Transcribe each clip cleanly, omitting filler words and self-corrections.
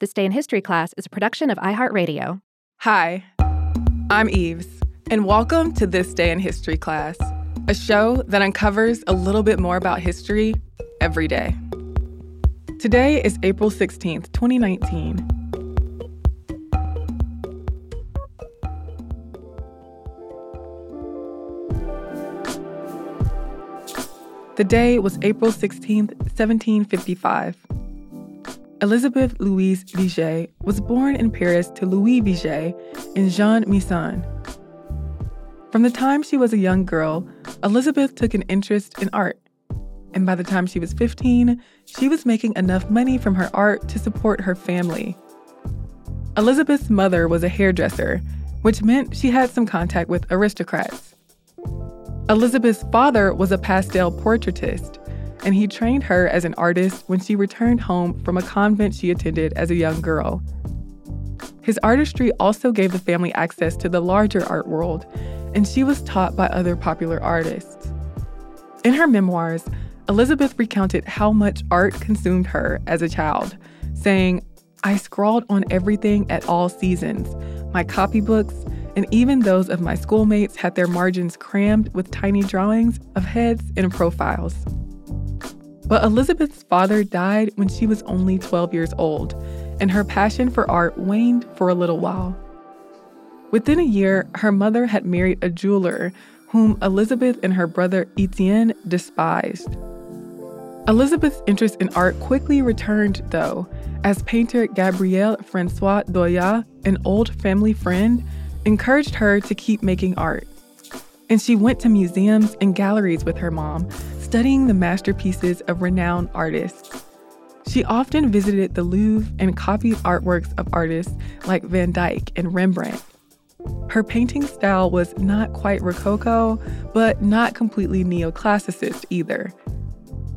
This Day in History Class is a production of iHeartRadio. Hi, I'm Eves, and welcome to This Day in History Class, a show that uncovers a little bit more about history every day. Today is April 16th, 2019. The day was April 16, 1755. Elisabeth Louise Vigée was born in Paris to Louis Vigée and Jean Misson. From the time she was a young girl, Elizabeth took an interest in art. And by the time she was 15, she was making enough money from her art to support her family. Elizabeth's mother was a hairdresser, which meant she had some contact with aristocrats. Elizabeth's father was a pastel portraitist, and he trained her as an artist when she returned home from a convent she attended as a young girl. His artistry also gave the family access to the larger art world, and she was taught by other popular artists. In her memoirs, Elizabeth recounted how much art consumed her as a child, saying, "I scrawled on everything at all seasons, my copybooks, and even those of my schoolmates had their margins crammed with tiny drawings of heads and profiles." But Elizabeth's father died when she was only 12 years old, and her passion for art waned for a little while. Within a year, her mother had married a jeweler whom Elizabeth and her brother Etienne despised. Elizabeth's interest in art quickly returned, though, as painter Gabriel Francois Doya, an old family friend, encouraged her to keep making art. And she went to museums and galleries with her mom, studying the masterpieces of renowned artists. She often visited the Louvre and copied artworks of artists like Van Dyck and Rembrandt. Her painting style was not quite Rococo, but not completely neoclassicist either.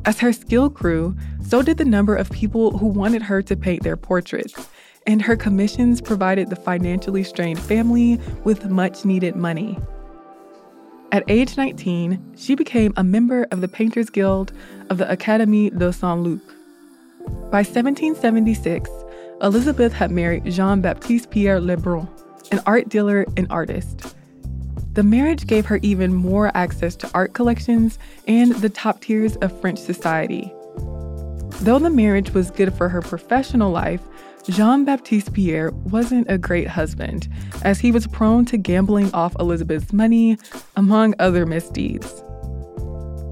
As her skill grew, so did the number of people who wanted her to paint their portraits, and her commissions provided the financially strained family with much-needed money. At age 19, she became a member of the Painters Guild of the Académie de Saint-Luc. By 1776, Elizabeth had married Jean-Baptiste Pierre Lebrun, an art dealer and artist. The marriage gave her even more access to art collections and the top tiers of French society. Though the marriage was good for her professional life, Jean-Baptiste Pierre wasn't a great husband, as he was prone to gambling off Elizabeth's money, among other misdeeds.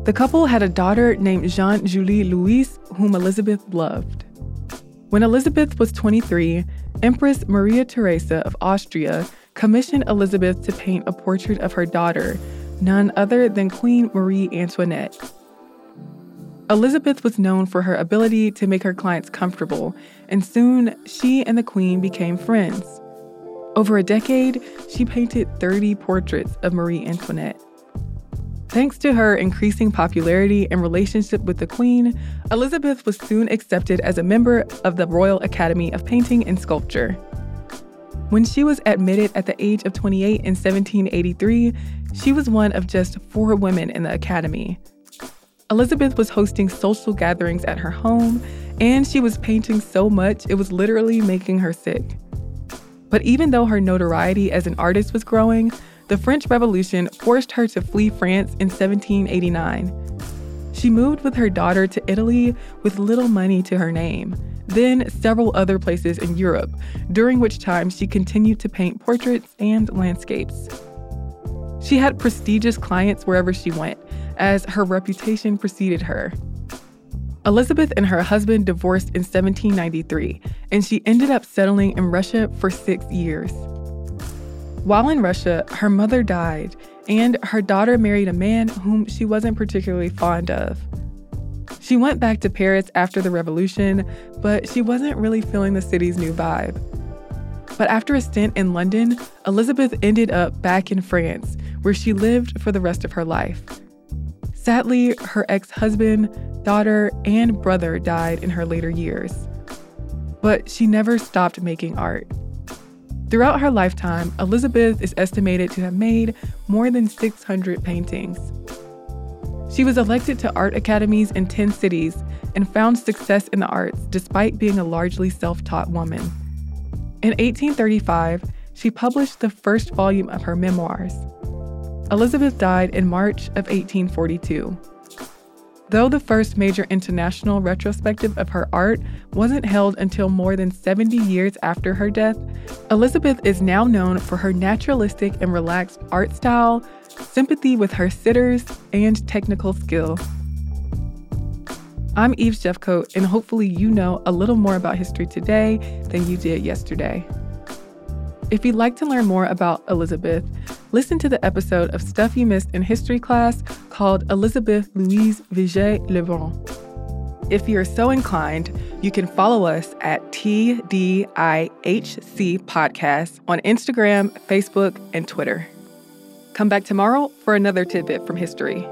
The couple had a daughter named Jeanne-Julie Louise, whom Elizabeth loved. When Elizabeth was 23, Empress Maria Theresa of Austria commissioned Elizabeth to paint a portrait of her daughter, none other than Queen Marie Antoinette. Elizabeth was known for her ability to make her clients comfortable, and soon she and the Queen became friends. Over a decade, she painted 30 portraits of Marie Antoinette. Thanks to her increasing popularity and relationship with the Queen, Elizabeth was soon accepted as a member of the Royal Academy of Painting and Sculpture. When she was admitted at the age of 28 in 1783, she was one of just 4 women in the Academy. Elizabeth was hosting social gatherings at her home, and she was painting so much it was literally making her sick. But even though her notoriety as an artist was growing, the French Revolution forced her to flee France in 1789. She moved with her daughter to Italy with little money to her name, then several other places in Europe, during which time she continued to paint portraits and landscapes. She had prestigious clients wherever she went, as her reputation preceded her. Elizabeth and her husband divorced in 1793, and she ended up settling in Russia for 6 years. While in Russia, her mother died, and her daughter married a man whom she wasn't particularly fond of. She went back to Paris after the revolution, but she wasn't really feeling the city's new vibe. But after a stint in London, Elizabeth ended up back in France, where she lived for the rest of her life. Sadly, her ex-husband, daughter, and brother died in her later years. But she never stopped making art. Throughout her lifetime, Elizabeth is estimated to have made more than 600 paintings. She was elected to art academies in 10 cities and found success in the arts despite being a largely self-taught woman. In 1835, she published the first volume of her memoirs. Elizabeth died in March of 1842. Though the first major international retrospective of her art wasn't held until more than 70 years after her death, Elizabeth is now known for her naturalistic and relaxed art style, sympathy with her sitters, and technical skill. I'm Yves Jeffcoat, and hopefully you know a little more about history today than you did yesterday. If you'd like to learn more about Elizabeth, listen to the episode of Stuff You Missed in History Class called Elisabeth Louise Vigée Le Brun. If you're so inclined, you can follow us at TDIHC Podcast on Instagram, Facebook, and Twitter. Come back tomorrow for another tidbit from history.